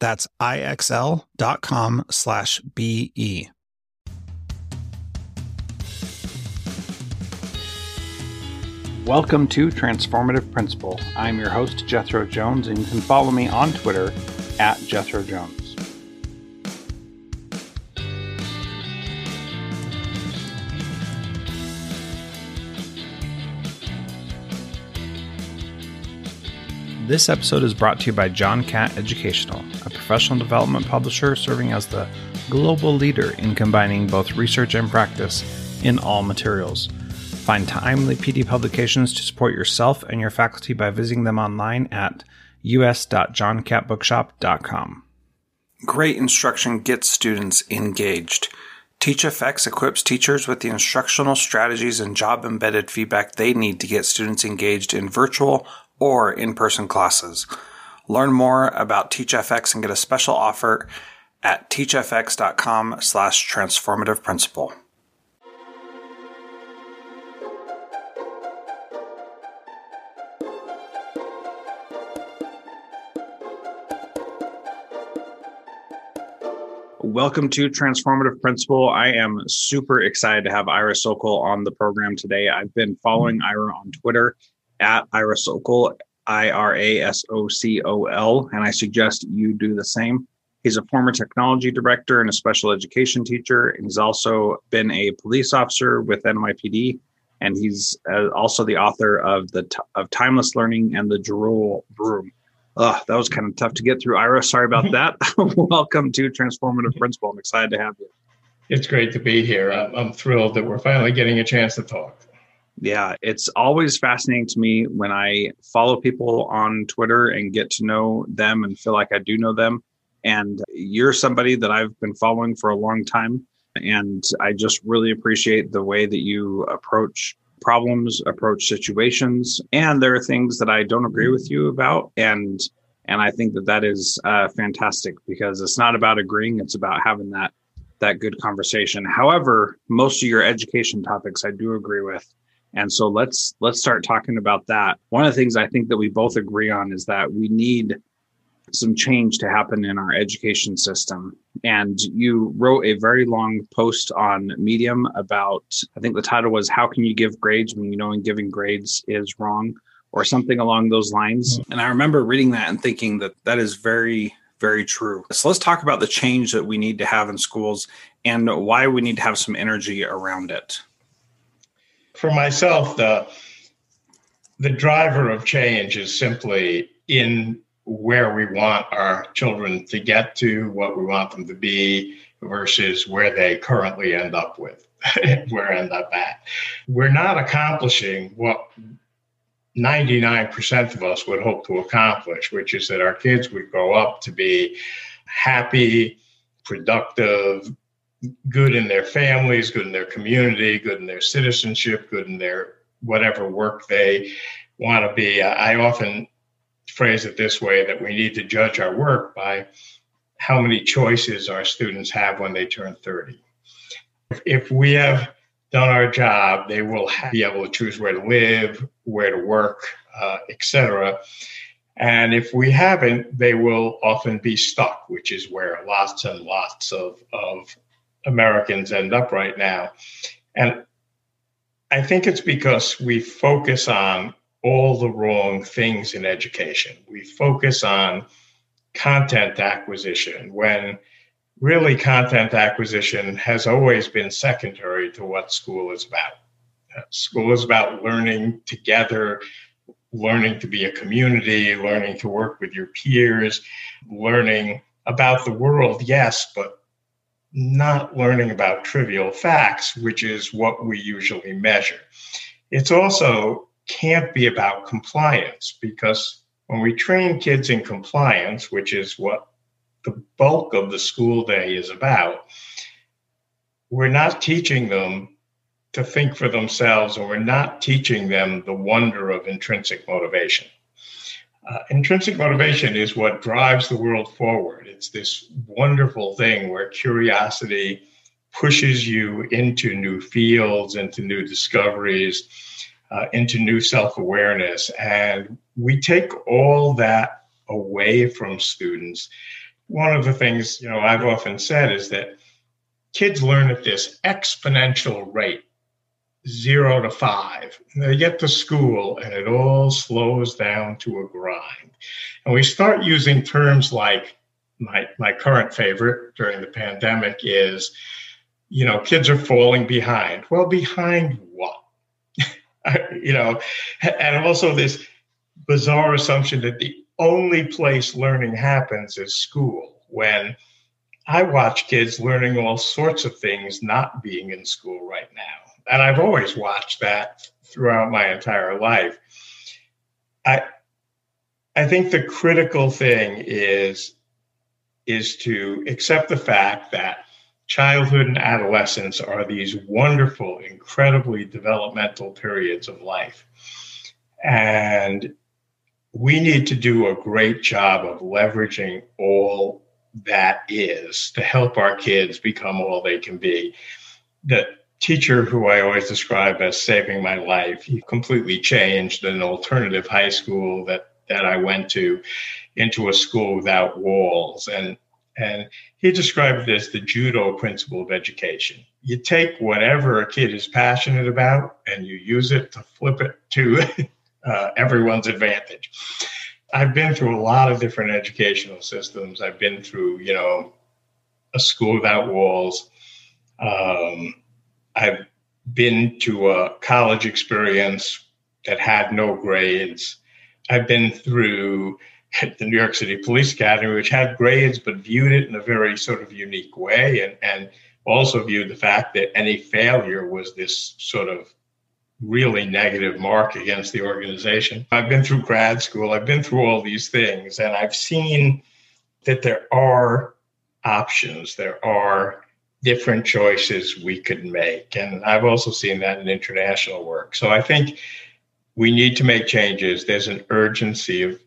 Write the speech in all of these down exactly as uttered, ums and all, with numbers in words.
That's I X L dot com slash B E. Welcome to Transformative Principle. I'm your host, Jethro Jones, and you can follow me on Twitter at Jethro Jones. This episode is brought to you by John Catt Educational, a professional development publisher serving as the global leader in combining both research and practice in all materials. Find timely P D publications to support yourself and your faculty by visiting them online at u s dot john catt bookshop dot com. Great instruction gets students engaged. TeachFX equips teachers with the instructional strategies and job-embedded feedback they need to get students engaged in virtual or in-person classes. Learn more about TeachFX and get a special offer at teach f x dot com slash transformative principle. Welcome to Transformative Principle. I am super excited to have Ira Socol on the program today. I've been following Ira on Twitter at Ira Socol, I R A S O C O L, and I suggest you do the same. He's a former technology director and a special education teacher, and he's also been a police officer with N Y P D, and he's uh, also the author of the t- of Timeless Learning and The Drool Room. Ugh, that was kind of tough to get through, Ira. Sorry about that. Welcome to Transformative Principle. I'm excited to have you. It's great to be here. I'm, I'm thrilled that we're finally getting a chance to talk. Yeah, it's always fascinating to me when I follow people on Twitter and get to know them and feel like I do know them. And you're somebody that I've been following for a long time. And I just really appreciate the way that you approach problems, approach situations. And there are things that I don't agree with you about. And and I think that that is uh, fantastic, because it's not about agreeing. It's about having that that good conversation. However, most of your education topics I do agree with. And so let's let's start talking about that. One of the things I think that we both agree on is that we need some change to happen in our education system. And you wrote a very long post on Medium about, I think the title was, "How Can You Give Grades When You Know Giving Grades Is Wrong?" or something along those lines. And I remember reading that and thinking that that is very, very true. So let's talk about the change that we need to have in schools and why we need to have some energy around it. For myself, the the driver of change is simply in where we want our children to get to, what we want them to be, versus where they currently end up with, where end up at. We're not accomplishing what ninety-nine percent of us would hope to accomplish, which is that our kids would grow up to be happy, productive, good in their families, good in their community, good in their citizenship, good in their whatever work they want to be. I often phrase it this way, that we need to judge our work by how many choices our students have when they turn thirty. If, if we have done our job, they will be able to choose where to live, where to work, uh, et cetera. And if we haven't, they will often be stuck, which is where lots and lots of, of Americans end up right now. And I think it's because we focus on all the wrong things in education. We focus on content acquisition when really content acquisition has always been secondary to what school is about. School is about learning together, learning to be a community, learning to work with your peers, learning about the world, yes, but not learning about trivial facts, which is what we usually measure. It's also can't be about compliance, because when we train kids in compliance, which is what the bulk of the school day is about, we're not teaching them to think for themselves, and we're not teaching them the wonder of intrinsic motivation. Uh, intrinsic motivation is what drives the world forward. It's this wonderful thing where curiosity pushes you into new fields, into new discoveries, uh, into new self-awareness. And we take all that away from students. One of the things, you know, I've often said is that kids learn at this exponential rate, zero to five. And they get to school and it all slows down to a grind. And we start using terms like my, my current favorite during the pandemic is, you know, kids are falling behind. Well, behind what? You know, and also this bizarre assumption that the only place learning happens is school, when I watch kids learning all sorts of things not being in school right now. And I've always watched that throughout my entire life. I I think the critical thing is, is to accept the fact that childhood and adolescence are these wonderful, incredibly developmental periods of life. And we need to do a great job of leveraging all that is to help our kids become all they can be. The teacher who I always describe as saving my life, he completely changed an alternative high school that, that I went to into a school without walls. And, and he described it as the Judo principle of education. You take whatever a kid is passionate about and you use it to flip it to Uh, everyone's advantage. I've been through a lot of different educational systems. I've been through, you know, a school without walls. Um, I've been to a college experience that had no grades. I've been through the New York City Police Academy, which had grades, but viewed it in a very sort of unique way. And, and also viewed the fact that any failure was this sort of really negative mark against the organization. I've been through grad school. I've been through all these things, and I've seen that there are options. There are different choices we could make. And I've also seen that in international work. So I think we need to make changes. There's an urgency of,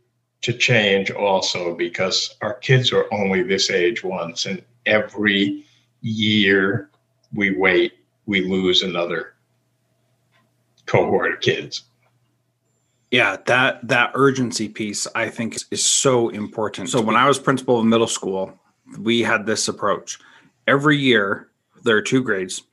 to change also, because our kids are only this age once, and every year we wait, we lose another cohort of kids. Yeah, that that urgency piece, I think, is, is so important. So when I was principal of middle school, we had this approach. Every year, there are two grades.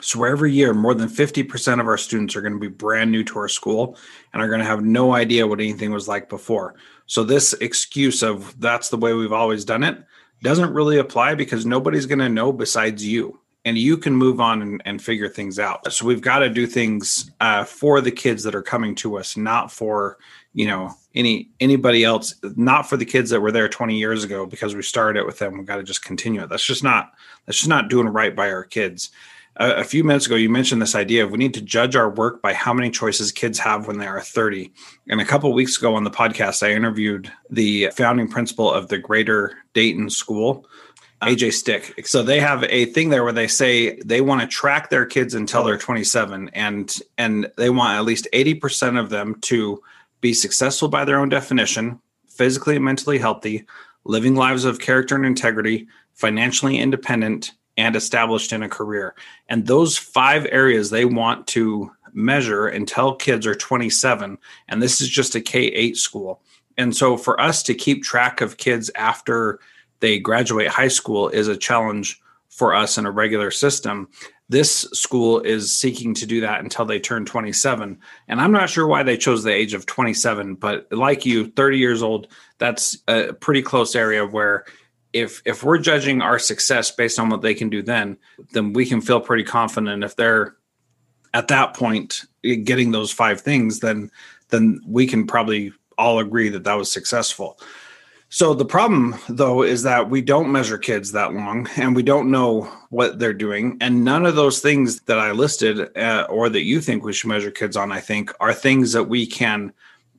So every year, more than fifty percent of our students are going to be brand new to our school and are going to have no idea what anything was like before. So this excuse of that's the way we've always done it doesn't really apply, because nobody's going to know besides you. And you can move on and, and figure things out. So we've got to do things uh, for the kids that are coming to us, not for, you know, any anybody else, not for the kids that were there twenty years ago because we started it with them. We've got to just continue it. That's just not that's just not doing right by our kids. Uh, a few minutes ago, you mentioned this idea of we need to judge our work by how many choices kids have when they are thirty. And a couple of weeks ago on the podcast, I interviewed the founding principal of the Greater Dayton School, A J Stick. So they have a thing there where they say they want to track their kids until they're twenty-seven, and and they want at least eighty percent of them to be successful by their own definition, physically and mentally healthy, living lives of character and integrity, financially independent, and established in a career. And those five areas they want to measure until kids are twenty-seven. And this is just a K eight school. And so for us to keep track of kids after they graduate high school is a challenge for us in a regular system. This school is seeking to do that until they turn twenty-seven. And I'm not sure why they chose the age of twenty-seven, but like you, thirty years old, that's a pretty close area where if if we're judging our success based on what they can do then, then we can feel pretty confident if they're at that point getting those five things, then then we can probably all agree that that was successful. So the problem, though, is that we don't measure kids that long and we don't know what they're doing. And none of those things that I listed uh, or that you think we should measure kids on, I think, are things that we can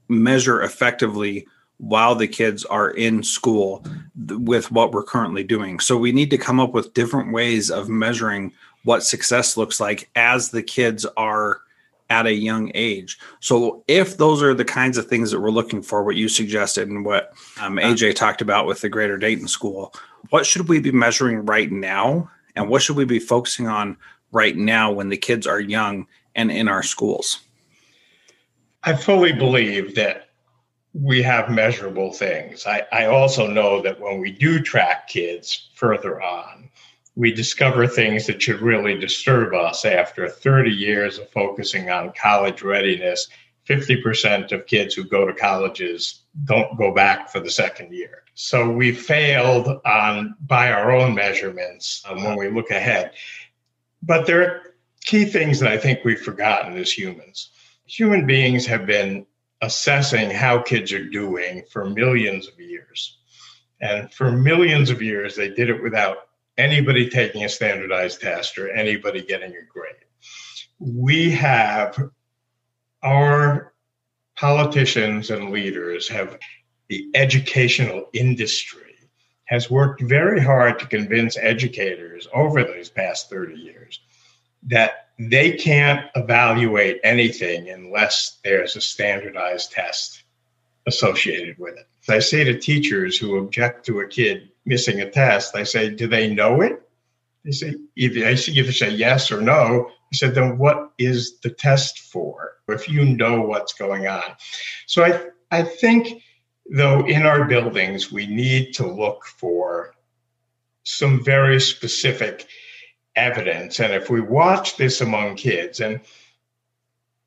measure effectively while the kids are in school with what we're currently doing. So we need to come up with different ways of measuring what success looks like as the kids are at a young age. So if those are the kinds of things that we're looking for, what you suggested and what um, A J talked about with the Greater Dayton School, what should we be measuring right now? And what should we be focusing on right now when the kids are young and in our schools? I fully believe that we have measurable things. I, I also know that when we do track kids further on, we discover things that should really disturb us. After thirty years of focusing on college readiness, fifty percent of kids who go to colleges don't go back for the second year. So we failed on by our own measurements um, when we look ahead. But there are key things that I think we've forgotten as humans. Human beings have been assessing how kids are doing for millions of years. And for millions of years, they did it without anybody taking a standardized test or anybody getting a grade. We have, our politicians and leaders have, the educational industry has worked very hard to convince educators over these past thirty years that they can't evaluate anything unless there's a standardized test associated with it. I say to teachers who object to a kid missing a test, I say, do they know it? They say, either I see if they say yes or no. I said, then what is the test for if you know what's going on? So I I think, though, in our buildings, we need to look for some very specific evidence. And if we watch this among kids, and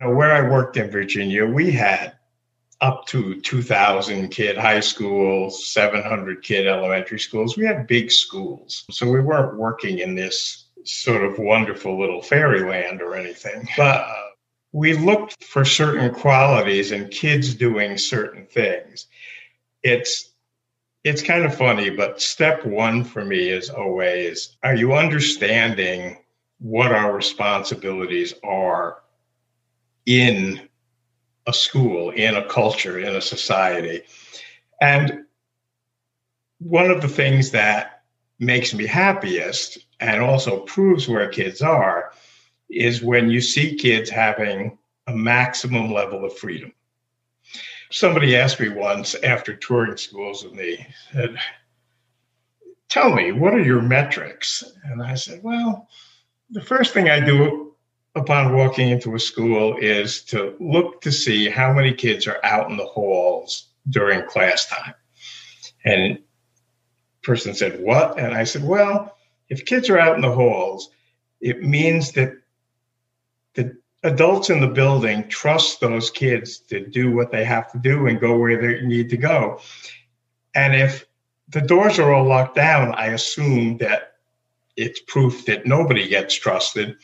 you know, where I worked in Virginia, we had up to two thousand kid high schools, seven hundred kid elementary schools. We had big schools. So we weren't working in this sort of wonderful little fairyland or anything. But we looked for certain qualities and kids doing certain things. It's it's kind of funny, but step one for me is always, are you understanding what our responsibilities are in a school, in a culture, in a society? And one of the things that makes me happiest and also proves where kids are is when you see kids having a maximum level of freedom. Somebody asked me once after touring schools, and they said, tell me, what are your metrics? And I said, well, the first thing I do upon walking into a school is to look to see how many kids are out in the halls during class time. And the person said, what? And I said, well, if kids are out in the halls, it means that the adults in the building trust those kids to do what they have to do and go where they need to go. And if the doors are all locked down, I assume that it's proof that nobody gets trusted.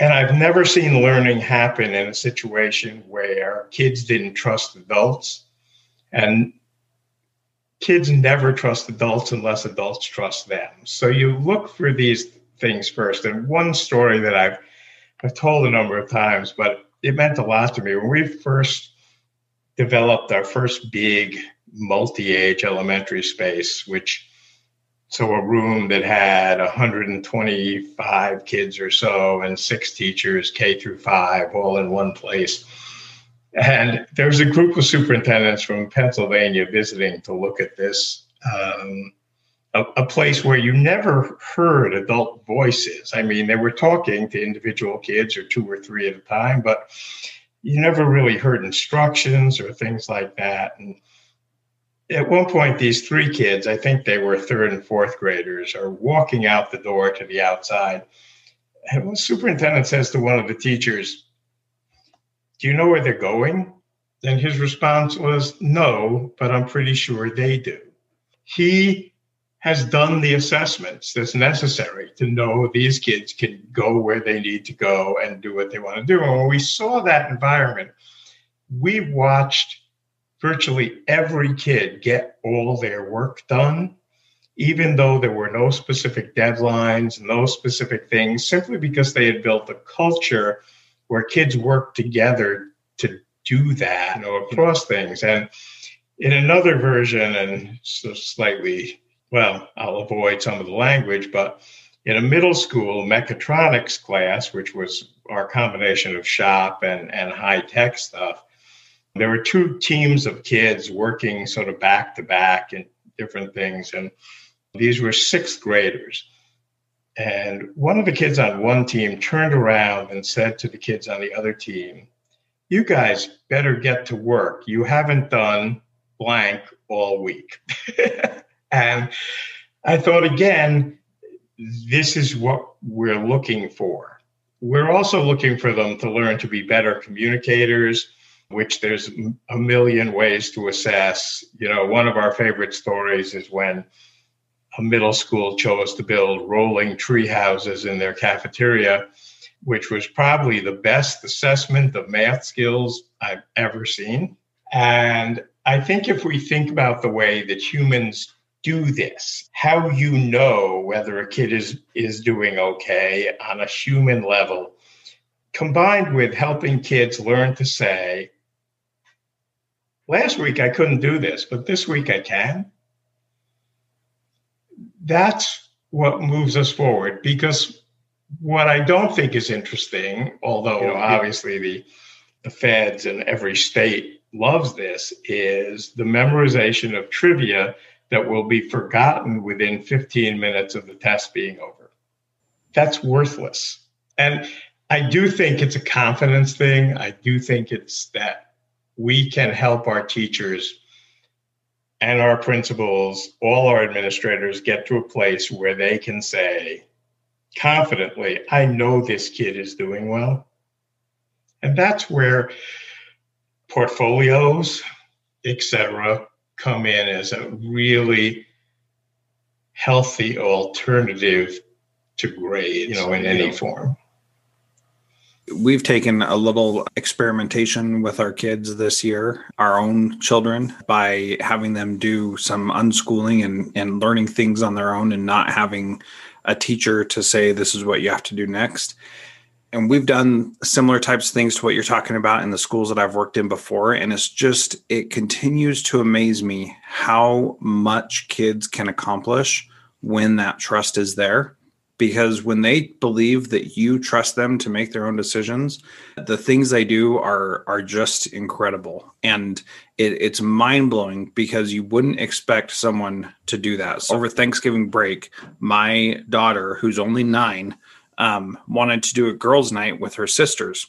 And I've never seen learning happen in a situation where kids didn't trust adults, and kids never trust adults unless adults trust them. So you look for these things first. And one story that I've, I've told a number of times, but it meant a lot to me. When we first developed our first big multi-age elementary space, which so a room that had one hundred twenty-five kids or so and six teachers, K through five, all in one place. And there was a group of superintendents from Pennsylvania visiting to look at this, um, a, a place where you never heard adult voices. I mean, they were talking to individual kids or two or three at a time, but you never really heard instructions or things like that. And at one point, these three kids, I think they were third and fourth graders, are walking out the door to the outside. And the superintendent says to one of the teachers, "Do you know where they're going?" And his response was, "No, but I'm pretty sure they do." He has done the assessments that's necessary to know these kids can go where they need to go and do what they want to do. And when we saw that environment, we watched virtually every kid get all their work done, even though there were no specific deadlines, no specific things, simply because they had built a culture where kids work together to do that, you know, across things. And in another version, and so slightly, well, I'll avoid some of the language, but in a middle school mechatronics class, which was our combination of shop and, and high-tech stuff, there were two teams of kids working sort of back to back in different things. And these were sixth graders. And one of the kids on one team turned around and said to the kids on the other team, "You guys better get to work. You haven't done blank all week." And I thought, again, this is what we're looking for. We're also looking for them to learn to be better communicators, which there's a million ways to assess. You know, one of our favorite stories is when a middle school chose to build rolling tree houses in their cafeteria, which was probably the best assessment of math skills I've ever seen. And I think if we think about the way that humans do this, how you know whether a kid is, is doing okay on a human level, combined with helping kids learn to say, "Last week I couldn't do this, but this week I can." That's what moves us forward, because what I don't think is interesting, although you know, obviously the, the feds and every state loves this, is the memorization of trivia that will be forgotten within fifteen minutes of the test being over. That's worthless. And I do think it's a confidence thing. I do think it's that we can help our teachers and our principals, all our administrators, get to a place where they can say confidently, "I know this kid is doing well." And that's where portfolios, et cetera, come in as a really healthy alternative to grades, you know, in any form. We've taken a little experimentation with our kids this year, our own children, by having them do some unschooling and, and learning things on their own and not having a teacher to say, "This is what you have to do next." And we've done similar types of things to what you're talking about in the schools that I've worked in before. And it's just, it continues to amaze me how much kids can accomplish when that trust is there. Because when they believe that you trust them to make their own decisions, the things they do are are just incredible. And it, it's mind-blowing, because you wouldn't expect someone to do that. So over Thanksgiving break, my daughter, who's only nine, um, wanted to do a girls' night with her sisters.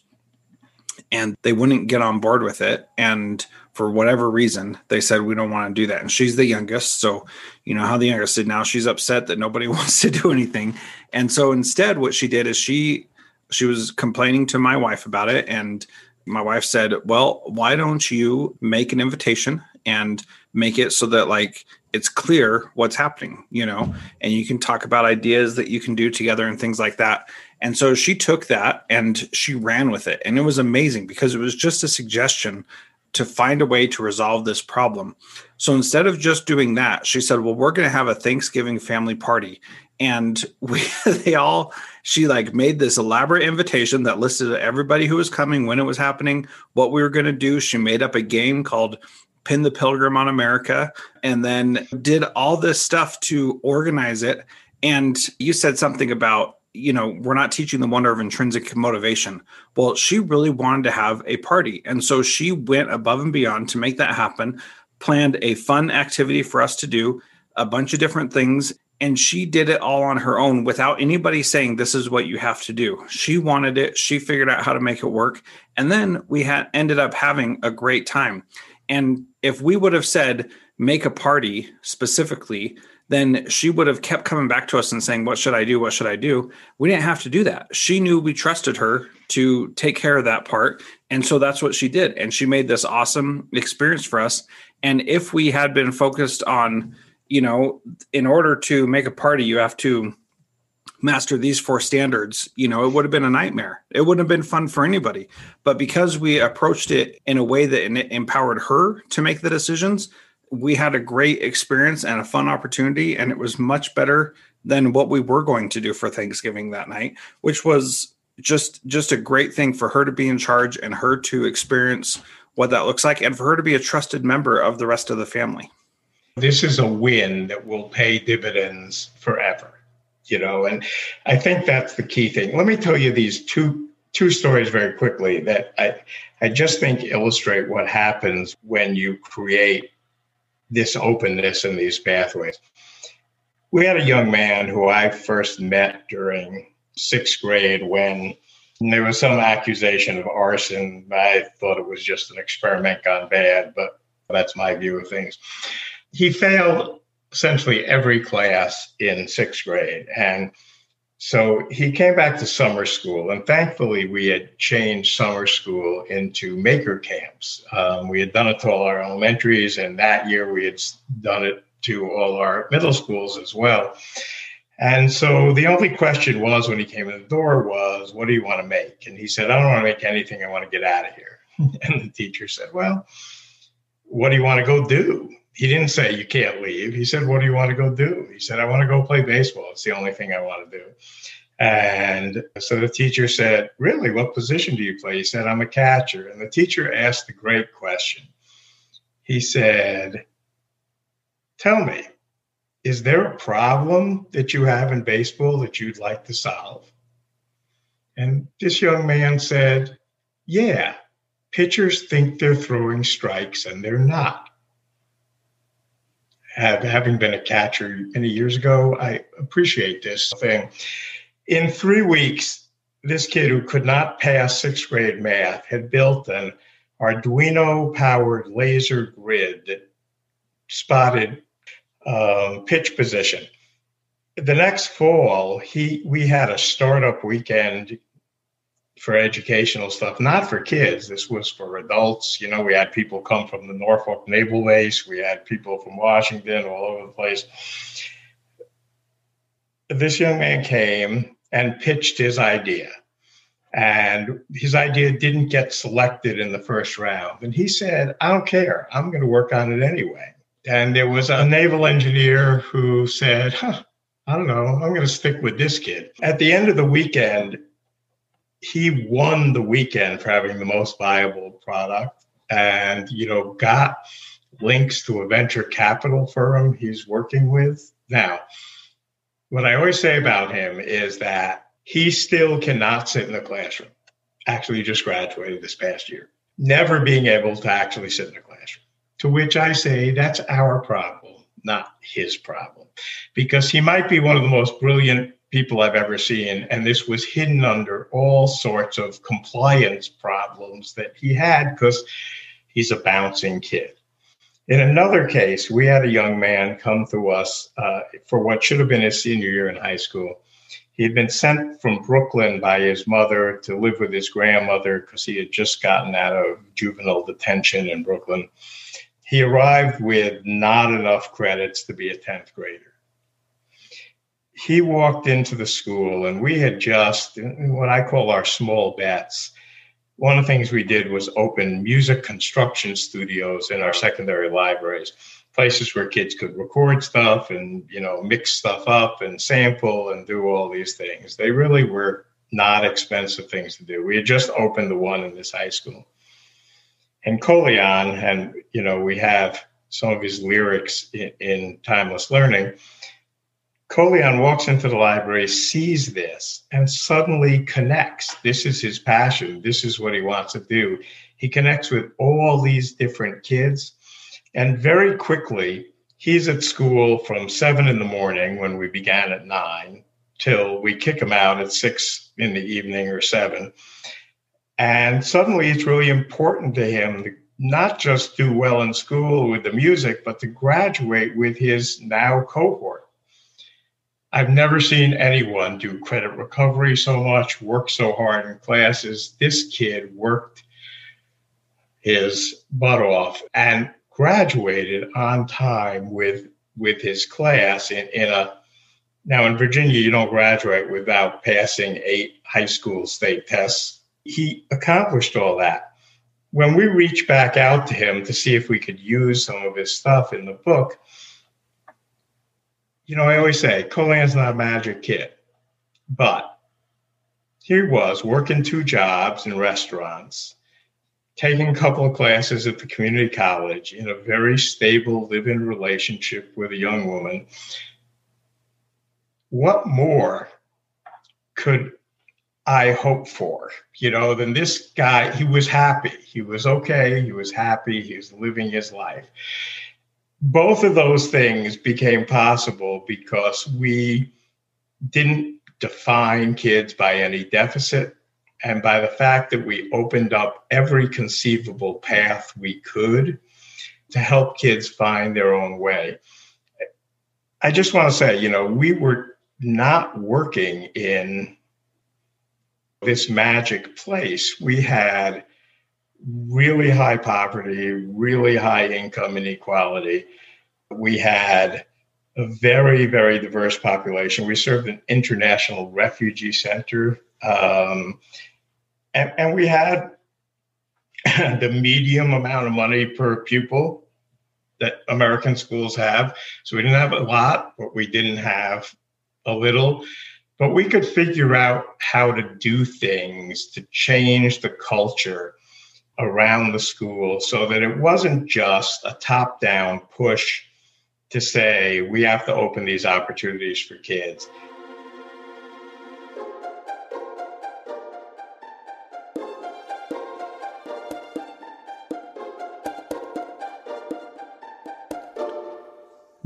And they wouldn't get on board with it. And for whatever reason, they said, "We don't want to do that." And she's the youngest. So, you know, how the youngest did now, she's upset that nobody wants to do anything. And so instead, what she did is she, she was complaining to my wife about it. And my wife said, "Well, why don't you make an invitation and make it so that, like, it's clear what's happening, you know, and you can talk about ideas that you can do together and things like that." And so she took that and she ran with it. And it was amazing, because it was just a suggestion to find a way to resolve this problem. So instead of just doing that, she said, "Well, we're going to have a Thanksgiving family party." And we, they all, she like made this elaborate invitation that listed everybody who was coming, when it was happening, what we were going to do. She made up a game called Pin the Pilgrim on America, and then did all this stuff to organize it. And you said something about, you know, we're not teaching the wonder of intrinsic motivation. Well, she really wanted to have a party. And so she went above and beyond to make that happen, planned a fun activity for us to do, a bunch of different things. And she did it all on her own without anybody saying, this is what you have to do. She wanted it. She figured out how to make it work. And then we had ended up having a great time. And if we would have said, make a party specifically, then she would have kept coming back to us and saying, what should I do? What should I do? We didn't have to do that. She knew we trusted her to take care of that part. And so that's what she did. And she made this awesome experience for us. And if we had been focused on, you know, in order to make a party, you have to master these four standards, you know, it would have been a nightmare. It wouldn't have been fun for anybody. But because we approached it in a way that it empowered her to make the decisions, we had a great experience and a fun opportunity. And it was much better than what we were going to do for Thanksgiving that night, which was just, just a great thing for her to be in charge and her to experience what that looks like and for her to be a trusted member of the rest of the family. This is a win that will pay dividends forever, you know, and I think that's the key thing. Let me tell you these two two stories very quickly that I, I just think illustrate what happens when you create this openness in these pathways. We had a young man who I first met during sixth grade when there was some accusation of arson. I thought it was just an experiment gone bad, but that's my view of things. He failed essentially every class in sixth grade. And so he came back to summer school. And thankfully, we had changed summer school into maker camps. Um, we had done it to all our elementaries. And that year, we had done it to all our middle schools as well. And so the only question was when he came in the door was, what do you want to make? And he said, I don't want to make anything. I want to get out of here. And the teacher said, well, what do you want to go do? He didn't say, you can't leave. He said, what do you want to go do? He said, I want to go play baseball. It's the only thing I want to do. And so the teacher said, really, what position do you play? He said, I'm a catcher. And the teacher asked the great question. He said, tell me, is there a problem that you have in baseball that you'd like to solve? And this young man said, yeah, pitchers think they're throwing strikes and they're not. Having been a catcher many years ago, I appreciate this thing. In three weeks, this kid who could not pass sixth grade math had built an Arduino-powered laser grid that spotted uh, pitch position. The next fall, he we had a startup weekend for educational stuff, not for kids. This was for adults. You know, we had people come from the Norfolk Naval Base. We had people from Washington, all over the place. This young man came and pitched his idea. And his idea didn't get selected in the first round. And he said, I don't care. I'm going to work on it anyway. And there was a naval engineer who said, huh, I don't know. I'm going to stick with this kid. At the end of the weekend, he won the weekend for having the most viable product and, you know, got links to a venture capital firm he's working with. Now, what I always say about him is that he still cannot sit in the classroom. Actually, he just graduated this past year, never being able to actually sit in the classroom, to which I say that's our problem, not his problem, because he might be one of the most brilliant people I've ever seen. And this was hidden under all sorts of compliance problems that he had because he's a bouncing kid. In another case, we had a young man come to us uh, for what should have been his senior year in high school. He had been sent from Brooklyn by his mother to live with his grandmother because he had just gotten out of juvenile detention in Brooklyn. He arrived with not enough credits to be a tenth grader. He walked into the school and we had just, what I call our small bets. One of the things we did was open music construction studios in our secondary libraries, places where kids could record stuff and, you know, mix stuff up and sample and do all these things. They really were not expensive things to do. We had just opened the one in this high school. And Koleon, and, you know, we have some of his lyrics in, in Timeless Learning, Koleon walks into the library, sees this, and suddenly connects. This is his passion. This is what he wants to do. He connects with all these different kids. And very quickly, he's at school from seven in the morning when we began at nine till we kick him out at six in the evening or seven. And suddenly it's really important to him to not just do well in school with the music, but to graduate with his now cohort. I've never seen anyone do credit recovery so much, work so hard in classes. This kid worked his butt off and graduated on time with with his class in, in a, now in Virginia, you don't graduate without passing eight high school state tests. He accomplished all that. When we reached back out to him to see if we could use some of his stuff in the book, you know, I always say, Koleon's not a magic kid, but he was working two jobs in restaurants, taking a couple of classes at the community college in a very stable live-in relationship with a young woman. What more could I hope for, you know, than this guy? He was happy. He was okay. He was happy. He was living his life. Both of those things became possible because we didn't define kids by any deficit, and by the fact that we opened up every conceivable path we could to help kids find their own way. I just want to say, you know, we were not working in this magic place. We had really high poverty, really high income inequality. We had a very, very diverse population. We served an international refugee center. Um, and, and we had the medium amount of money per pupil that American schools have. So we didn't have a lot, but we didn't have a little. But we could figure out how to do things to change the culture around the school so that it wasn't just a top-down push to say, we have to open these opportunities for kids.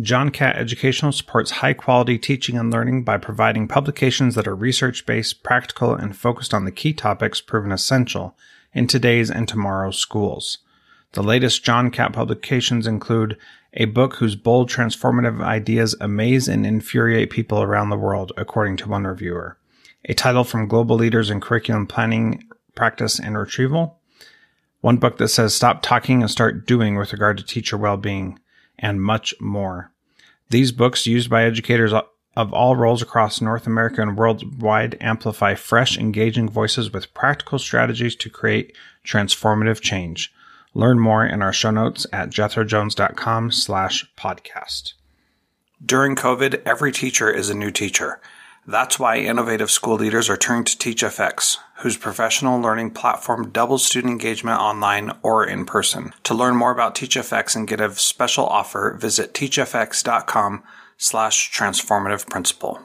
John Catt Educational supports high-quality teaching and learning by providing publications that are research-based, practical, and focused on the key topics proven essential in today's and tomorrow's schools. The latest John Catt publications include a book whose bold, transformative ideas amaze and infuriate people around the world, according to one reviewer, a title from global leaders in curriculum planning, practice, and retrieval, one book that says stop talking and start doing with regard to teacher well-being, and much more. These books, used by educators of all roles across North America and worldwide, amplify fresh, engaging voices with practical strategies to create transformative change. Learn more in our show notes at jethrojones.com slash podcast. During COVID, every teacher is a new teacher. That's why innovative school leaders are turning to TeachFX, whose professional learning platform doubles student engagement online or in person. To learn more about TeachFX and get a special offer, visit teachfx.com slash transformative principle.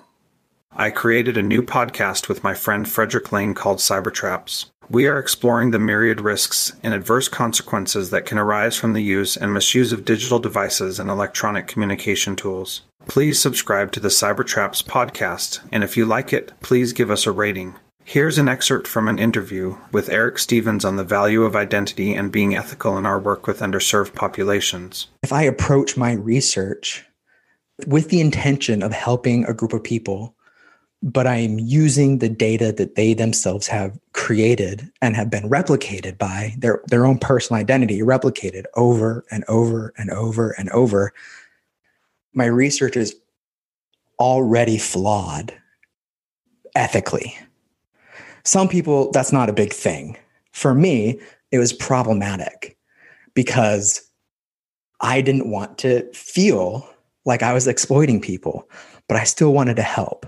I created a new podcast with my friend Frederick Lane called Cybertraps. We are exploring the myriad risks and adverse consequences that can arise from the use and misuse of digital devices and electronic communication tools. Please subscribe to the Cybertraps podcast, and if you like it, please give us a rating. Here's an excerpt from an interview with Eric Stevens on the value of identity and being ethical in our work with underserved populations. If I approach my research with the intention of helping a group of people, but I am using the data that they themselves have created and have been replicated by their, their own personal identity, replicated over and over and over and over, my research is already flawed ethically. Some people, that's not a big thing. For me, it was problematic because I didn't want to feel like I was exploiting people, but I still wanted to help.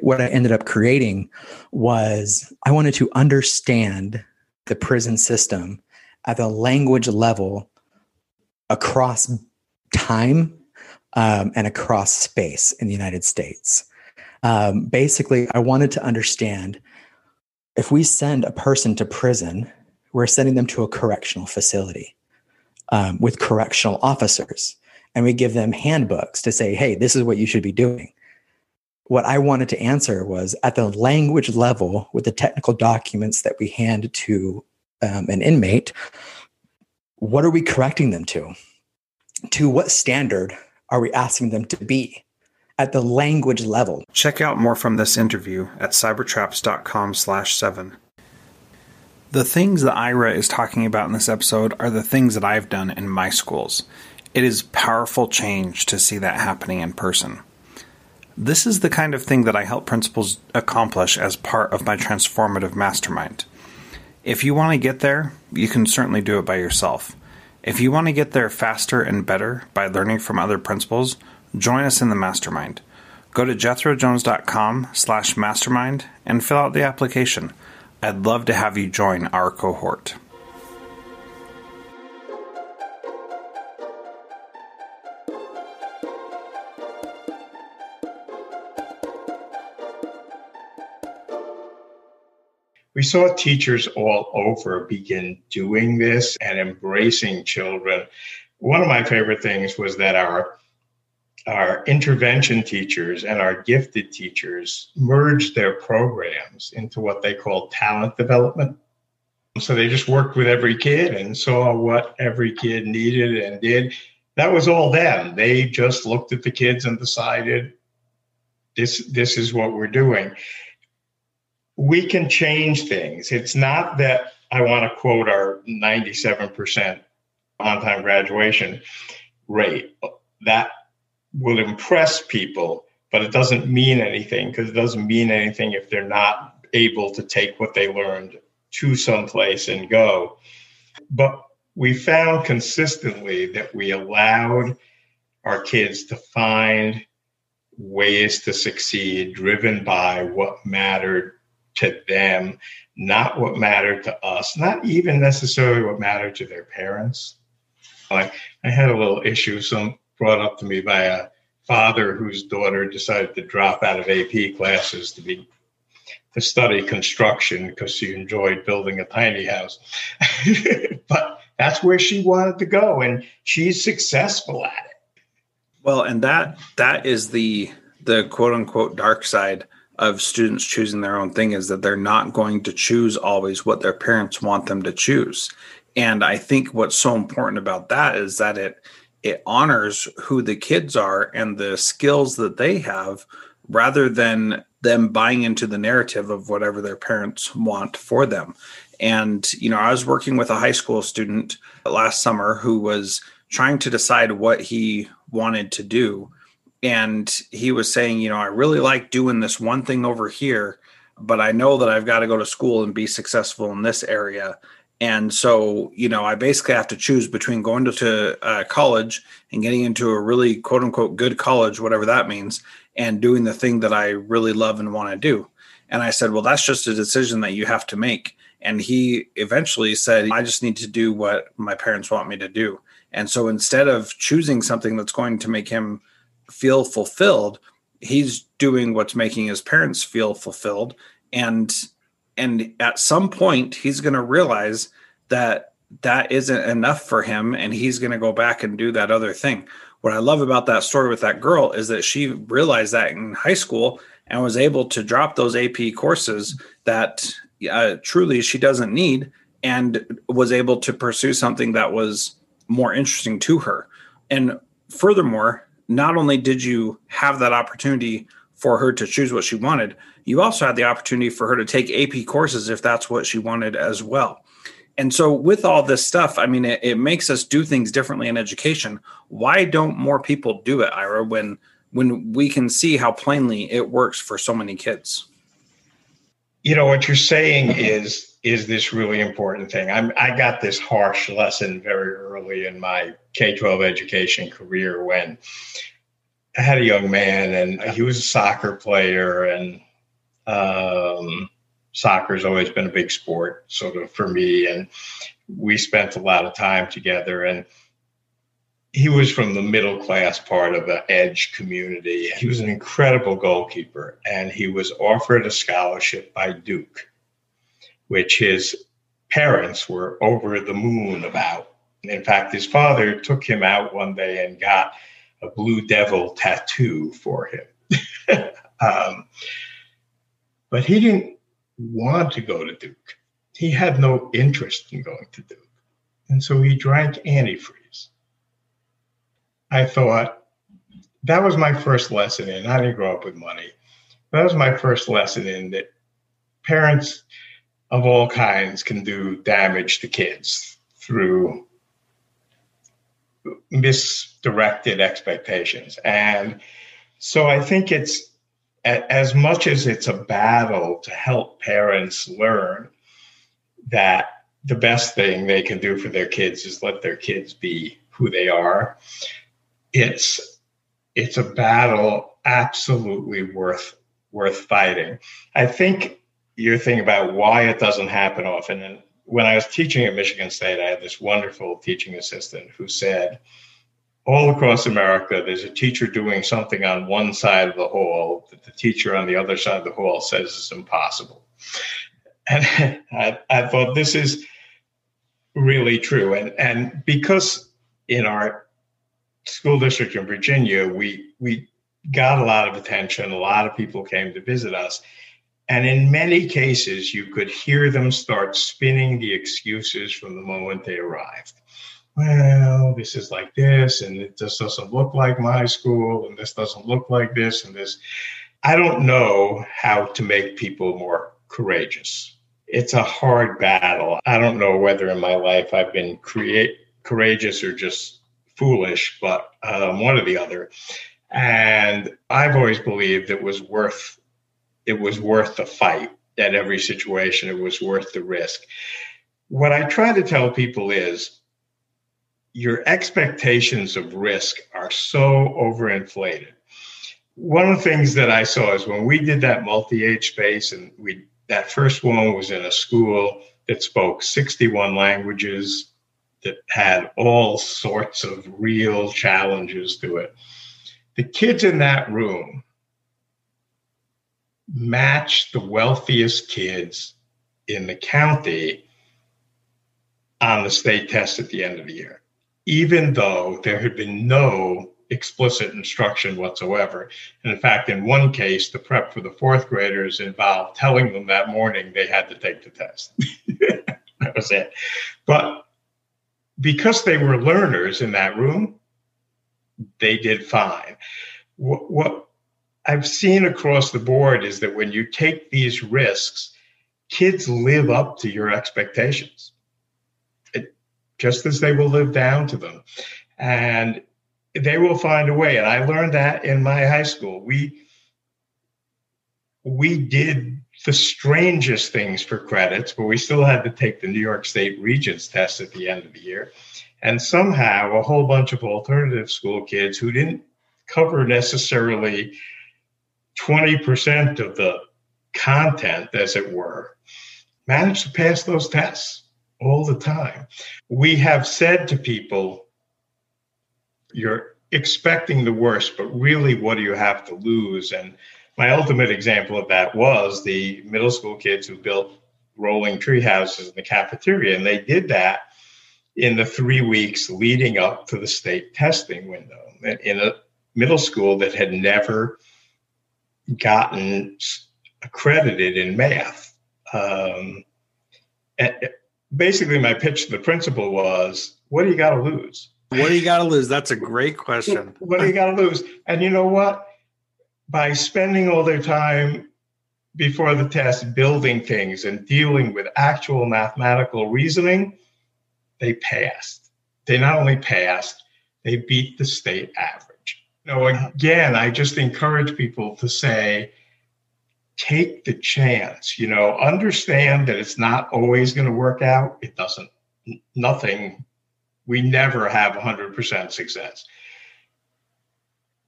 What I ended up creating was I wanted to understand the prison system at the language level across time, um, and across space in the United States. Um, basically, I wanted to understand, if we send a person to prison, we're sending them to a correctional facility um, with correctional officers, and we give them handbooks to say, hey, this is what you should be doing. What I wanted to answer was, at the language level, with the technical documents that we hand to um, an inmate, what are we correcting them to? To what standard are we asking them to be at the language level? Check out more from this interview at cybertraps dot com slash seven. The things that Ira is talking about in this episode are the things that I've done in my schools. It is powerful change to see that happening in person. This is the kind of thing that I help principals accomplish as part of my transformative mastermind. If you want to get there, you can certainly do it by yourself. If you want to get there faster and better by learning from other principals, join us in the mastermind. Go to jethro jones dot com slash mastermind and fill out the application. I'd love to have you join our cohort. We saw teachers all over begin doing this and embracing children. One of my favorite things was that our our intervention teachers and our gifted teachers merged their programs into what they called talent development. So they just worked with every kid and saw what every kid needed and did. That was all them. They just looked at the kids and decided, this, this is what we're doing. We can change things. It's not that I want to quote our ninety-seven percent on-time graduation rate. That will impress people, but it doesn't mean anything, because it doesn't mean anything if they're not able to take what they learned to someplace and go. But we found consistently that we allowed our kids to find ways to succeed driven by what mattered to them, not what mattered to us, not even necessarily what mattered to their parents. Like, I had a little issue some brought up to me by a father whose daughter decided to drop out of A P classes to be to study construction because she enjoyed building a tiny house. But that's where she wanted to go, and she's successful at it. Well, and that that is the the quote unquote dark side of students choosing their own thing, is that they're not going to choose always what their parents want them to choose. And I think what's so important about that is that it it honors who the kids are and the skills that they have, rather than them buying into the narrative of whatever their parents want for them. And, you know, I was working with a high school student last summer who was trying to decide what he wanted to do. And he was saying, you know, I really like doing this one thing over here, but I know that I've got to go to school and be successful in this area. And so, you know, I basically have to choose between going to, to uh, college and getting into a really, quote unquote, good college, whatever that means, and doing the thing that I really love and want to do. And I said, well, that's just a decision that you have to make. And he eventually said, I just need to do what my parents want me to do. And so instead of choosing something that's going to make him feel fulfilled, he's doing what's making his parents feel fulfilled. And And at some point, he's going to realize that that isn't enough for him, and he's going to go back and do that other thing. What I love about that story with that girl is that she realized that in high school and was able to drop those A P courses that uh, truly she doesn't need, and was able to pursue something that was more interesting to her. And furthermore, not only did you have that opportunity for her to choose what she wanted, you also had the opportunity for her to take A P courses if that's what she wanted as well. And so with all this stuff, I mean, it, it makes us do things differently in education. Why don't more people do it, Ira, when when we can see how plainly it works for so many kids? You know, what you're saying is, is this really important thing. I'm, I got this harsh lesson very early in my K twelve education career when I had a young man, and he was a soccer player, and um, soccer's always been a big sport sort of for me. And we spent a lot of time together, and He was from the middle class part of the edge community. He was an incredible goalkeeper, and he was offered a scholarship by Duke, which his parents were over the moon about. In fact, his father took him out one day and got a Blue Devil tattoo for him. um, but he didn't want to go to Duke. He had no interest in going to Duke. And so he drank antifreeze. I thought that was my first lesson in, I didn't grow up with money. That was my first lesson in that parents of all kinds can do damage to kids through misdirected expectations. And so I think it's, as much as it's a battle to help parents learn that the best thing they can do for their kids is let their kids be who they are, It's it's a battle absolutely worth worth fighting. I think you're thinking about why it doesn't happen often. And when I was teaching at Michigan State, I had this wonderful teaching assistant who said, all across America, there's a teacher doing something on one side of the hall that the teacher on the other side of the hall says is impossible. And I, I thought this is really true. And, and because in our school district in Virginia, we we got a lot of attention. A lot of people came to visit us. And in many cases, you could hear them start spinning the excuses from the moment they arrived. Well, this is like this, and it just doesn't look like my school, and this doesn't look like this, and this. I don't know how to make people more courageous. It's a hard battle. I don't know whether in my life I've been create courageous or just foolish, but um, one or the other. And I've always believed it was worth it was worth the fight at every situation. It was worth the risk. What I try to tell people is your expectations of risk are so overinflated. One of the things that I saw is when we did that multi-age space, and we that first one was in a school that spoke sixty-one languages, that had all sorts of real challenges to it. The kids in that room matched the wealthiest kids in the county on the state test at the end of the year, even though there had been no explicit instruction whatsoever. And in fact, in one case, the prep for the fourth graders involved telling them that morning they had to take the test. That was it. But because they were learners in that room, they did fine. What, what I've seen across the board is that when you take these risks, kids live up to your expectations, it, just as they will live down to them. And they will find a way. And I learned that in my high school. We we did the strangest things for credits, but we still had to take the New York State Regents test at the end of the year. And somehow a whole bunch of alternative school kids who didn't cover necessarily twenty percent of the content, as it were, managed to pass those tests all the time. We have said to people, you're expecting the worst, but really, what do you have to lose? And my ultimate example of that was the middle school kids who built rolling tree houses in the cafeteria. And they did that in the three weeks leading up to the state testing window in a middle school that had never gotten accredited in math. Um, basically, my pitch to the principal was, what do you got to lose? What do you got to lose? That's a great question. What do you got to lose? And you know what? By spending all their time before the test building things and dealing with actual mathematical reasoning, they passed. They not only passed, they beat the state average. Now, again, I just encourage people to say, take the chance, you know, understand that it's not always going to work out. It doesn't, nothing, we never have one hundred percent success.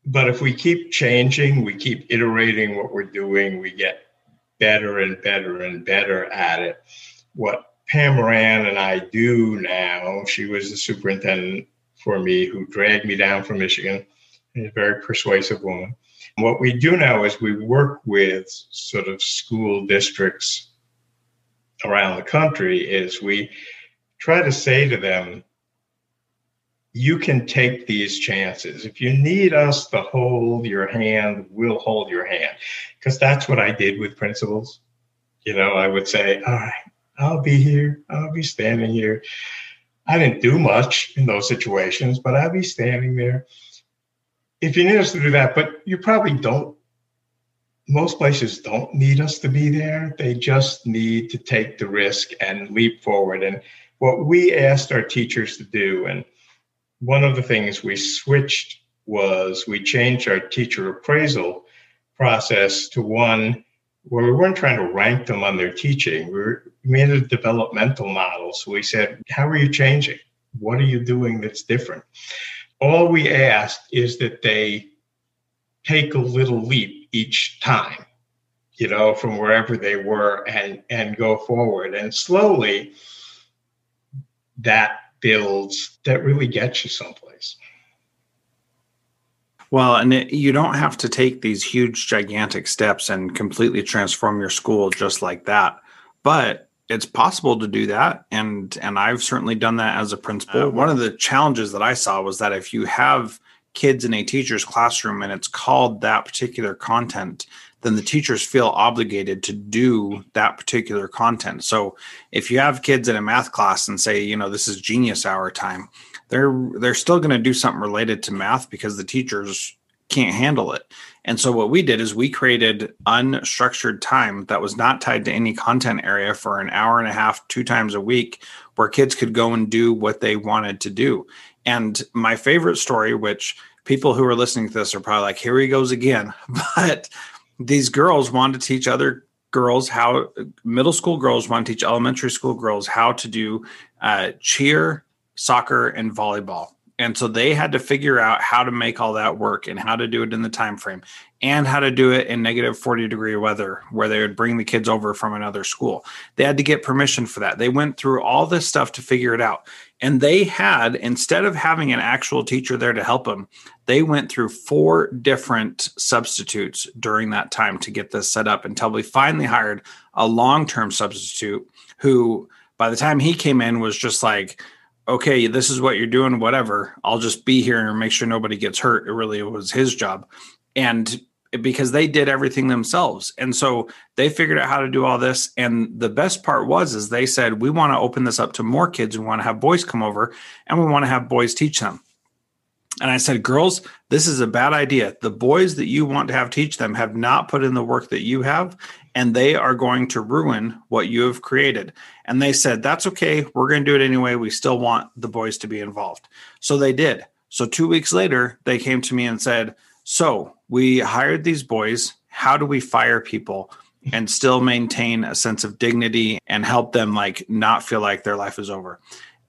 But if we keep changing, we keep iterating what we're doing, we get better and better and better at it. What Pam Moran and I do now, she was the superintendent for me who dragged me down from Michigan. She's a very persuasive woman. What we do now is we work with sort of school districts around the country is we try to say to them, you can take these chances. If you need us to hold your hand, we'll hold your hand. Because that's what I did with principals. You know, I would say, all right, I'll be here. I'll be standing here. I didn't do much in those situations, but I'll be standing there. If you need us to do that, but you probably don't. Most places don't need us to be there. They just need to take the risk and leap forward. And what we asked our teachers to do, and one of the things we switched was we changed our teacher appraisal process to one where we weren't trying to rank them on their teaching. We, were, we made a developmental model. So we said, how are you changing? What are you doing that's different? All we asked is that they take a little leap each time, you know, from wherever they were and, and go forward. And slowly that builds, that really gets you someplace. Well, and it, you don't have to take these huge, gigantic steps and completely transform your school just like that. But it's possible to do that. And, and I've certainly done that as a principal. Uh, One of the challenges that I saw was that if you have kids in a teacher's classroom and it's called that particular content, then the teachers feel obligated to do that particular content. So if you have kids in a math class and say, you know, this is genius hour time, they're they're still going to do something related to math because the teachers can't handle it. And so what we did is we created unstructured time that was not tied to any content area for an hour and a half, two times a week, where kids could go and do what they wanted to do. And my favorite story, which people who are listening to this are probably like, here he goes again. But these girls wanted to teach other girls how, middle school girls want to teach elementary school girls how to do uh, cheer, soccer, and volleyball. And so they had to figure out how to make all that work and how to do it in the time frame and how to do it in negative forty degree weather where they would bring the kids over from another school. They had to get permission for that. They went through all this stuff to figure it out. And they had, instead of having an actual teacher there to help them, they went through four different substitutes during that time to get this set up until we finally hired a long-term substitute who, by the time he came in, was just like, okay, this is what you're doing, whatever. I'll just be here and make sure nobody gets hurt. It really was his job. And because they did everything themselves. And so they figured out how to do all this. And the best part was, is they said, we want to open this up to more kids. We want to have boys come over and we want to have boys teach them. And I said, girls, this is a bad idea. The boys that you want to have teach them have not put in the work that you have, and they are going to ruin what you have created. And they said, that's okay. We're going to do it anyway. We still want the boys to be involved. So they did. So two weeks later, they came to me and said, so we hired these boys. How do we fire people and still maintain a sense of dignity and help them like not feel like their life is over?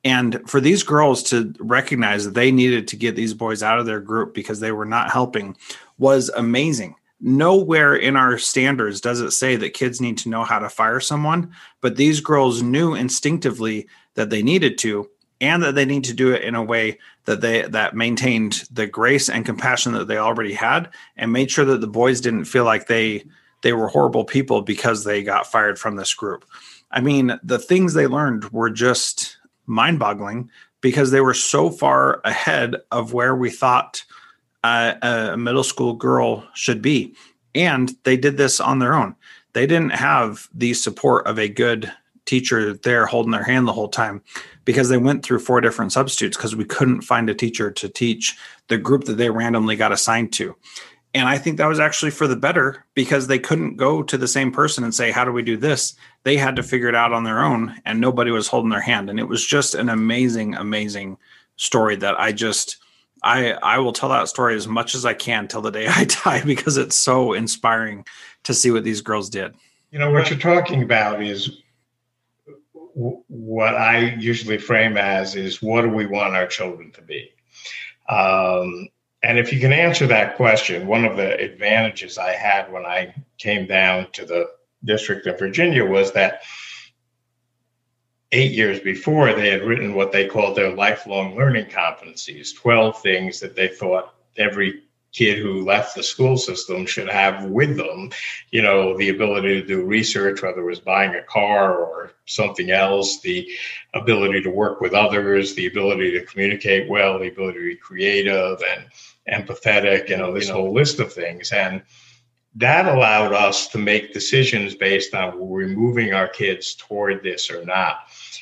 And for these girls to recognize that they needed to get these boys out of their group because they were not helping was amazing. Nowhere in our standards does it say that kids need to know how to fire someone, but these girls knew instinctively that they needed to, and that they need to do it in a way that they that maintained the grace and compassion that they already had and made sure that the boys didn't feel like they they were horrible people because they got fired from this group. I mean, the things they learned were just mind-boggling because they were so far ahead of where we thought uh, a middle school girl should be. And they did this on their own. They didn't have the support of a good teacher there holding their hand the whole time because they went through four different substitutes because we couldn't find a teacher to teach the group that they randomly got assigned to. And I think that was actually for the better because they couldn't go to the same person and say, how do we do this? They had to figure it out on their own and nobody was holding their hand. And it was just an amazing, amazing story that I just, I, I will tell that story as much as I can till the day I die because it's so inspiring to see what these girls did. You know, what you're talking about is w- what I usually frame as is what do we want our children to be? Um, And if you can answer that question, one of the advantages I had when I came down to the District of Virginia was that eight years before, they had written what they called their lifelong learning competencies, twelve things that they thought every kid who left the school system should have with them, you know, the ability to do research, whether it was buying a car or something else, the ability to work with others, the ability to communicate well, the ability to be creative and empathetic, you know, this you know, whole list of things. And that allowed us to make decisions based on were we moving our kids toward this or not.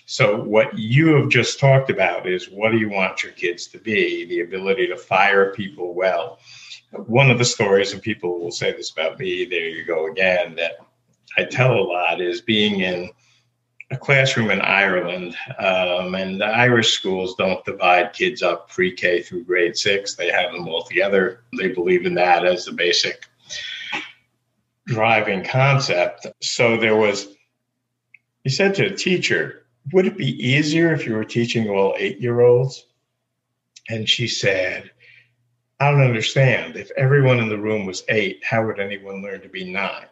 So what you have just talked about is, what do you want your kids to be? The ability to fire people well. One of the stories, and people will say this about me, there you go again, that I tell a lot, is being in a classroom in Ireland, um, and the Irish schools don't divide kids up pre-K through grade six. They have them all together. They believe in that as the basic driving concept. So there was, he said to a teacher, would it be easier if you were teaching all eight-year-olds? And she said, I don't understand. If everyone in the room was eight, how would anyone learn to be nine?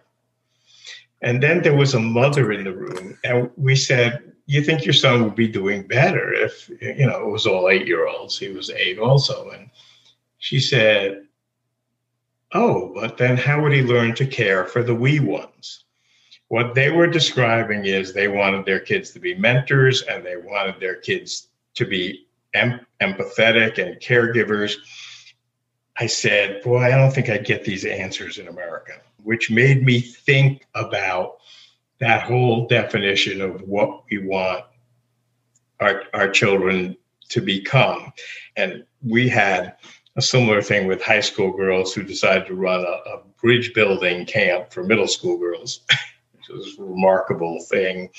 And then there was a mother in the room, and we said, you think your son would be doing better if, you know, it was all eight-year-olds? He was eight also. And she said, oh, but then how would he learn to care for the wee ones? What they were describing is they wanted their kids to be mentors, and they wanted their kids to be em- empathetic and caregivers. I said, boy, I don't think I get these answers in America, which made me think about that whole definition of what we want our, our children to become. And we had a similar thing with high school girls who decided to run a, a bridge building camp for middle school girls. This remarkable thing.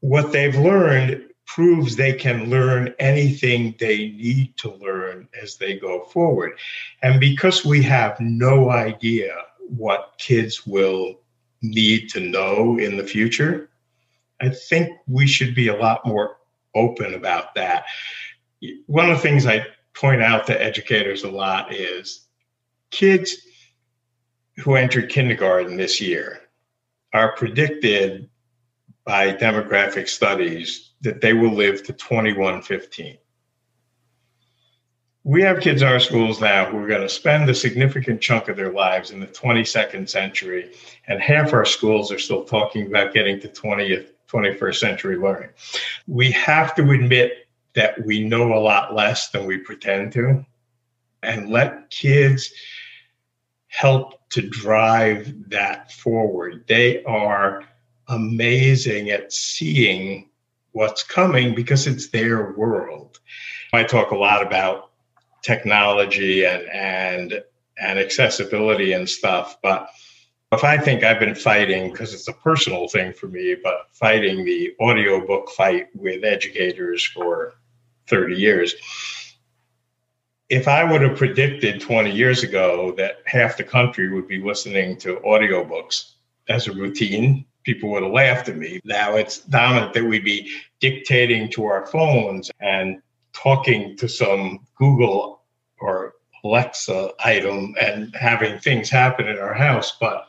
What they've learned proves they can learn anything they need to learn as they go forward. And because we have no idea what kids will need to know in the future, I think we should be a lot more open about that. One of the things I point out to educators a lot is kids who entered kindergarten this year are predicted by demographic studies that they will live to twenty-one fifteen. We have kids in our schools now who are going to spend a significant chunk of their lives in the twenty-second century, and half our schools are still talking about getting to twentieth, twenty-first century learning. We have to admit that we know a lot less than we pretend to, and let kids help to drive that forward. They are amazing at seeing what's coming because it's their world. I talk a lot about technology and and and accessibility and stuff, but if I think I've been fighting, because it's a personal thing for me, but fighting the audiobook fight with educators for thirty years. If I would have predicted twenty years ago that half the country would be listening to audiobooks as a routine, people would have laughed at me. Now it's dominant that we'd be dictating to our phones and talking to some Google or Alexa item and having things happen in our house. But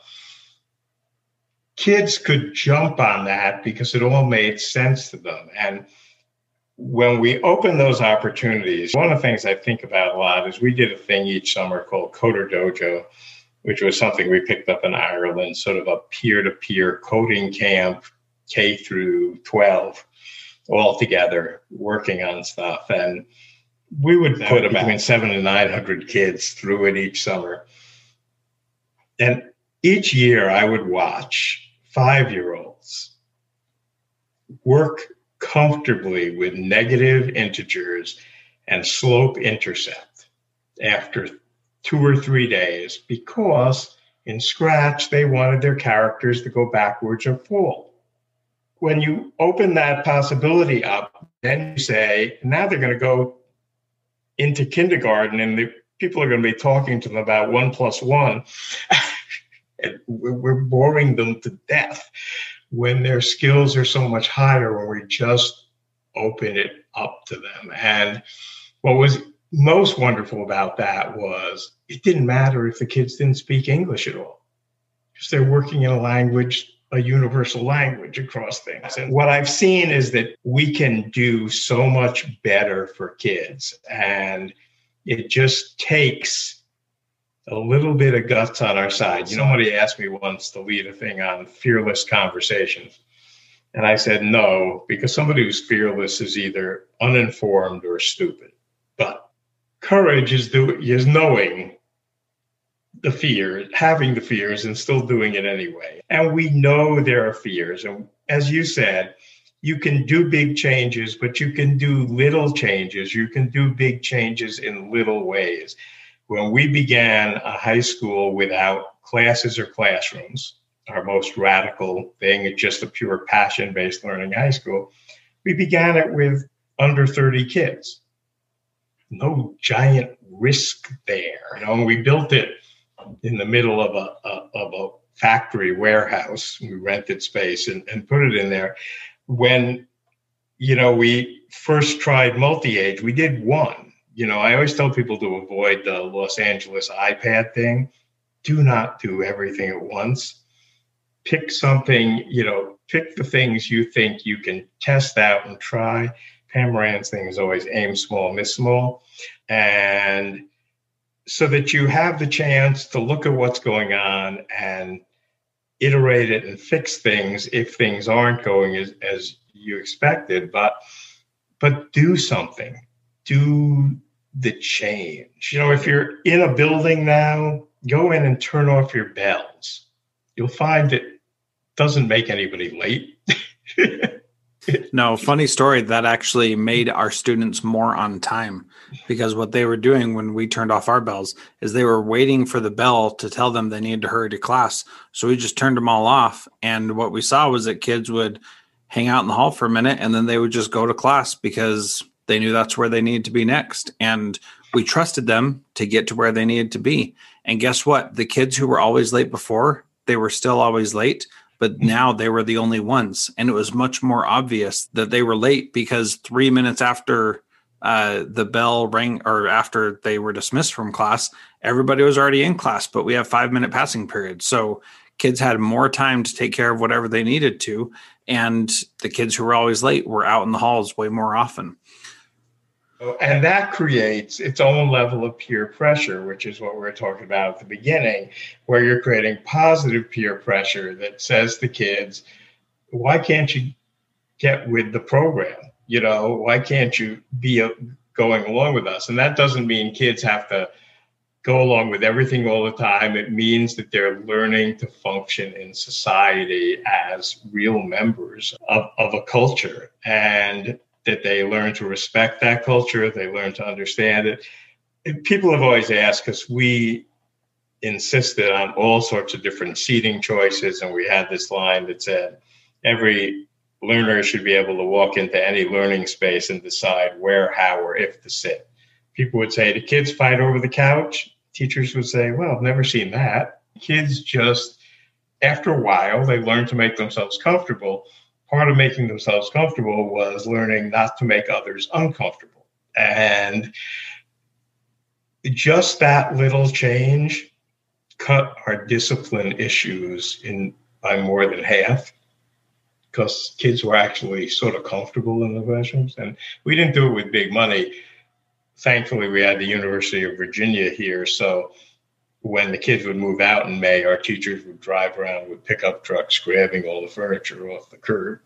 kids could jump on that because it all made sense to them. And when we open those opportunities, one of the things I think about a lot is we did a thing each summer called Coder Dojo, which was something we picked up in Ireland, sort of a peer-to-peer coding camp, K through twelve, all together working on stuff. And we would put about between seven and nine hundred kids through it each summer. And each year I would watch five-year-olds work comfortably with negative integers and slope intercept after two or three days, because in Scratch, they wanted their characters to go backwards or forward. When you open that possibility up, then you say, now they're going to go into kindergarten and the people are going to be talking to them about one plus one. We're boring them to death when their skills are so much higher, when we just open it up to them. And what was most wonderful about that was it didn't matter if the kids didn't speak English at all, because they're working in a language a universal language across things. And what I've seen is that we can do so much better for kids. And it just takes a little bit of guts on our side. You know, somebody asked me once to lead a thing on fearless conversations. And I said, no, because somebody who's fearless is either uninformed or stupid. But courage is doing, is knowing the fear, having the fears and still doing it anyway. And we know there are fears. And as you said, you can do big changes, but you can do little changes. You can do big changes in little ways. When we began a high school without classes or classrooms, our most radical thing, it's just a pure passion-based learning high school, we began it with under thirty kids. No giant risk there. You know, and we built it in the middle of a, a of a factory warehouse. We rented space and, and put it in there. When, you know, we first tried multi-age, we did one. You know, I always tell people to avoid the Los Angeles iPad thing. Do not do everything at once. Pick something, you know, pick the things you think you can test out and try. Pam Moran's thing is always aim small, miss small. And so that you have the chance to look at what's going on and iterate it and fix things if things aren't going as, as you expected. But but do something. Do the change. You know, if you're in a building now, go in and turn off your bells. You'll find it doesn't make anybody late. No, funny story. That actually made our students more on time, because what they were doing when we turned off our bells is they were waiting for the bell to tell them they needed to hurry to class. So we just turned them all off. And what we saw was that kids would hang out in the hall for a minute and then they would just go to class because they knew that's where they needed to be next. And we trusted them to get to where they needed to be. And guess what? The kids who were always late before, they were still always late, but now they were the only ones. And it was much more obvious that they were late because three minutes after uh, the bell rang or after they were dismissed from class, everybody was already in class, but we have five minute passing periods. So kids had more time to take care of whatever they needed to. And the kids who were always late were out in the halls way more often. And that creates its own level of peer pressure, which is what we were talking about at the beginning, where you're creating positive peer pressure that says to kids, why can't you get with the program? You know, why can't you be going along with us? And that doesn't mean kids have to go along with everything all the time. It means that they're learning to function in society as real members of, of a culture. And that they learn to respect that culture, they learn to understand it. People have always asked, because we insisted on all sorts of different seating choices, and we had this line that said, every learner should be able to walk into any learning space and decide where, how, or if to sit. People would say, do kids fight over the couch? Teachers would say, well, I've never seen that. Kids just, after a while, they learn to make themselves comfortable. Part of making themselves comfortable was learning not to make others uncomfortable. And just that little change cut our discipline issues in by more than half, because kids were actually sort of comfortable in the classrooms. And we didn't do it with big money. Thankfully, we had the University of Virginia here. So when the kids would move out in May, our teachers would drive around with pickup trucks, grabbing all the furniture off the curb.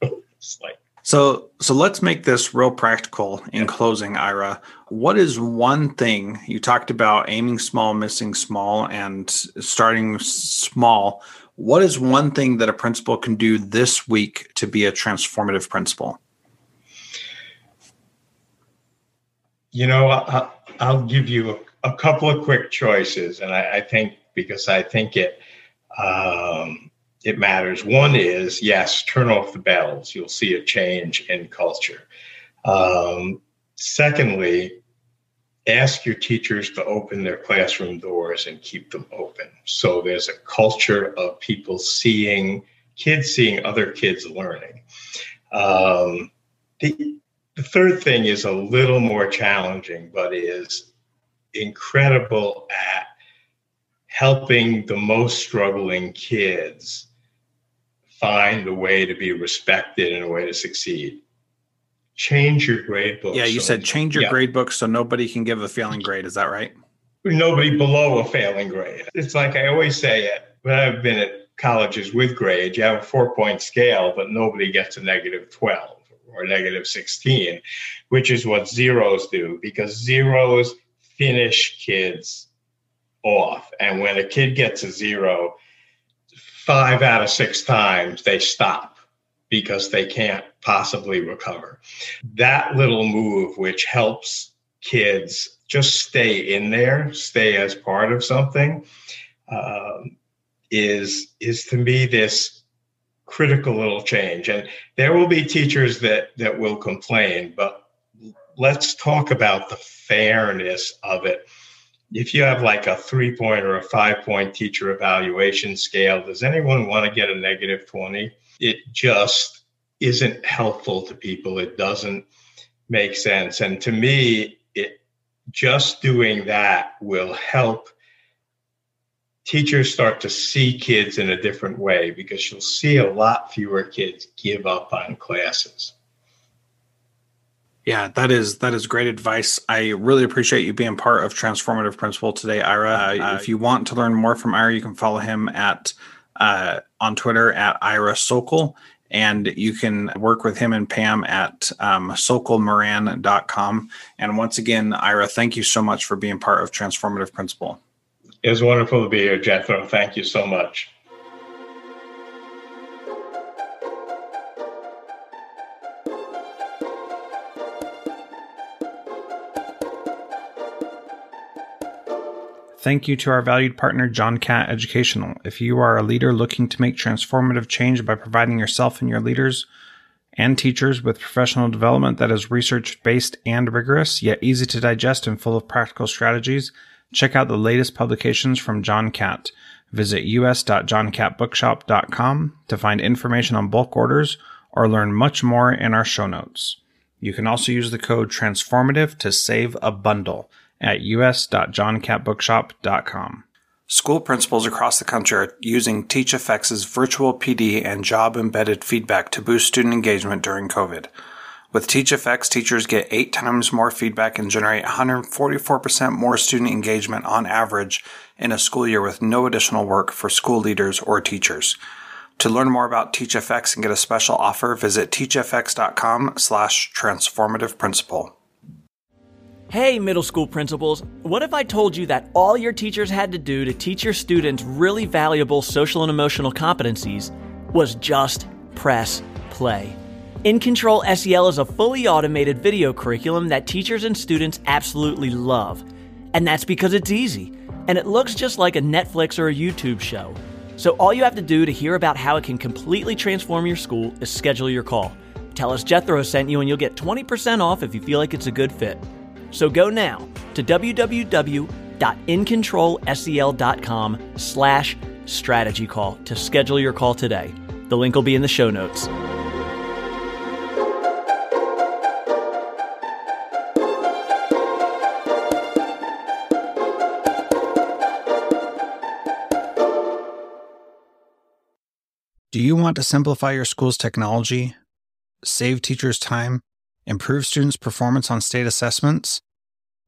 It's like. So, so let's make this real practical in yeah. closing, Ira. What is one thing you talked about aiming small, missing small, and starting small? What is one thing that a principal can do this week to be a transformative principal? You know, I, I'll give you a A couple of quick choices, and I, I think because I think it um, it matters. One is, yes, turn off the bells. You'll see a change in culture. Um, secondly, ask your teachers to open their classroom doors and keep them open. So there's a culture of people seeing, kids seeing other kids learning. Um, the, the third thing is a little more challenging, but is incredible at helping the most struggling kids find the way to be respected and a way to succeed. Change your grade book. Yeah, you so said change your yeah. grade book so nobody can give a failing grade. Is that right? Nobody below a failing grade. It's like I always say it, but I've been at colleges with grades. You have a four-point scale, but nobody gets a negative twelve or negative sixteen, which is what zeros do, because zeros finish kids off. And when a kid gets a zero, five out of six times they stop because they can't possibly recover. That little move, which helps kids just stay in there, stay as part of something, um, is is to me this critical little change. And there will be teachers that that will complain, but let's talk about the fairness of it. If you have like a three-point or a five-point teacher evaluation scale, does anyone want to get a negative twenty? It just isn't helpful to people. It doesn't make sense. And to me, it just doing that will help teachers start to see kids in a different way, because you'll see a lot fewer kids give up on classes. Yeah, that is that is great advice. I really appreciate you being part of Transformative Principle today, Ira. Uh, if you want to learn more from Ira, you can follow him at uh, on Twitter at Ira Socol, and you can work with him and Pam at um, Socol Moran dot com. And once again, Ira, thank you so much for being part of Transformative Principle. It was wonderful to be here, Jethro. Thank you so much. Thank you to our valued partner, John Catt Educational. If you are a leader looking to make transformative change by providing yourself and your leaders and teachers with professional development that is research-based and rigorous, yet easy to digest and full of practical strategies, check out the latest publications from John Catt. Visit u s dot john catt bookshop dot com to find information on bulk orders or learn much more in our show notes. You can also use the code TRANSFORMATIVE to save a bundle at u s dot john catt bookshop dot com. School principals across the country are using TeachFX's virtual P D and job-embedded feedback to boost student engagement during COVID. With TeachFX, teachers get eight times more feedback and generate one hundred forty-four percent more student engagement on average in a school year with no additional work for school leaders or teachers. To learn more about TeachFX and get a special offer, visit teach f x dot com slash transformative principal. Hey, middle school principals, what if I told you that all your teachers had to do to teach your students really valuable social and emotional competencies was just press play? In Control S E L is a fully automated video curriculum that teachers and students absolutely love. And that's because it's easy, and it looks just like a Netflix or a YouTube show. So all you have to do to hear about how it can completely transform your school is schedule your call. Tell us Jethro sent you and you'll get twenty percent off if you feel like it's a good fit. So go now to w w w dot in control s e l dot com slash strategy call to schedule your call today. The link will be in the show notes. Do you want to simplify your school's technology, save teachers time, improve students' performance on state assessments?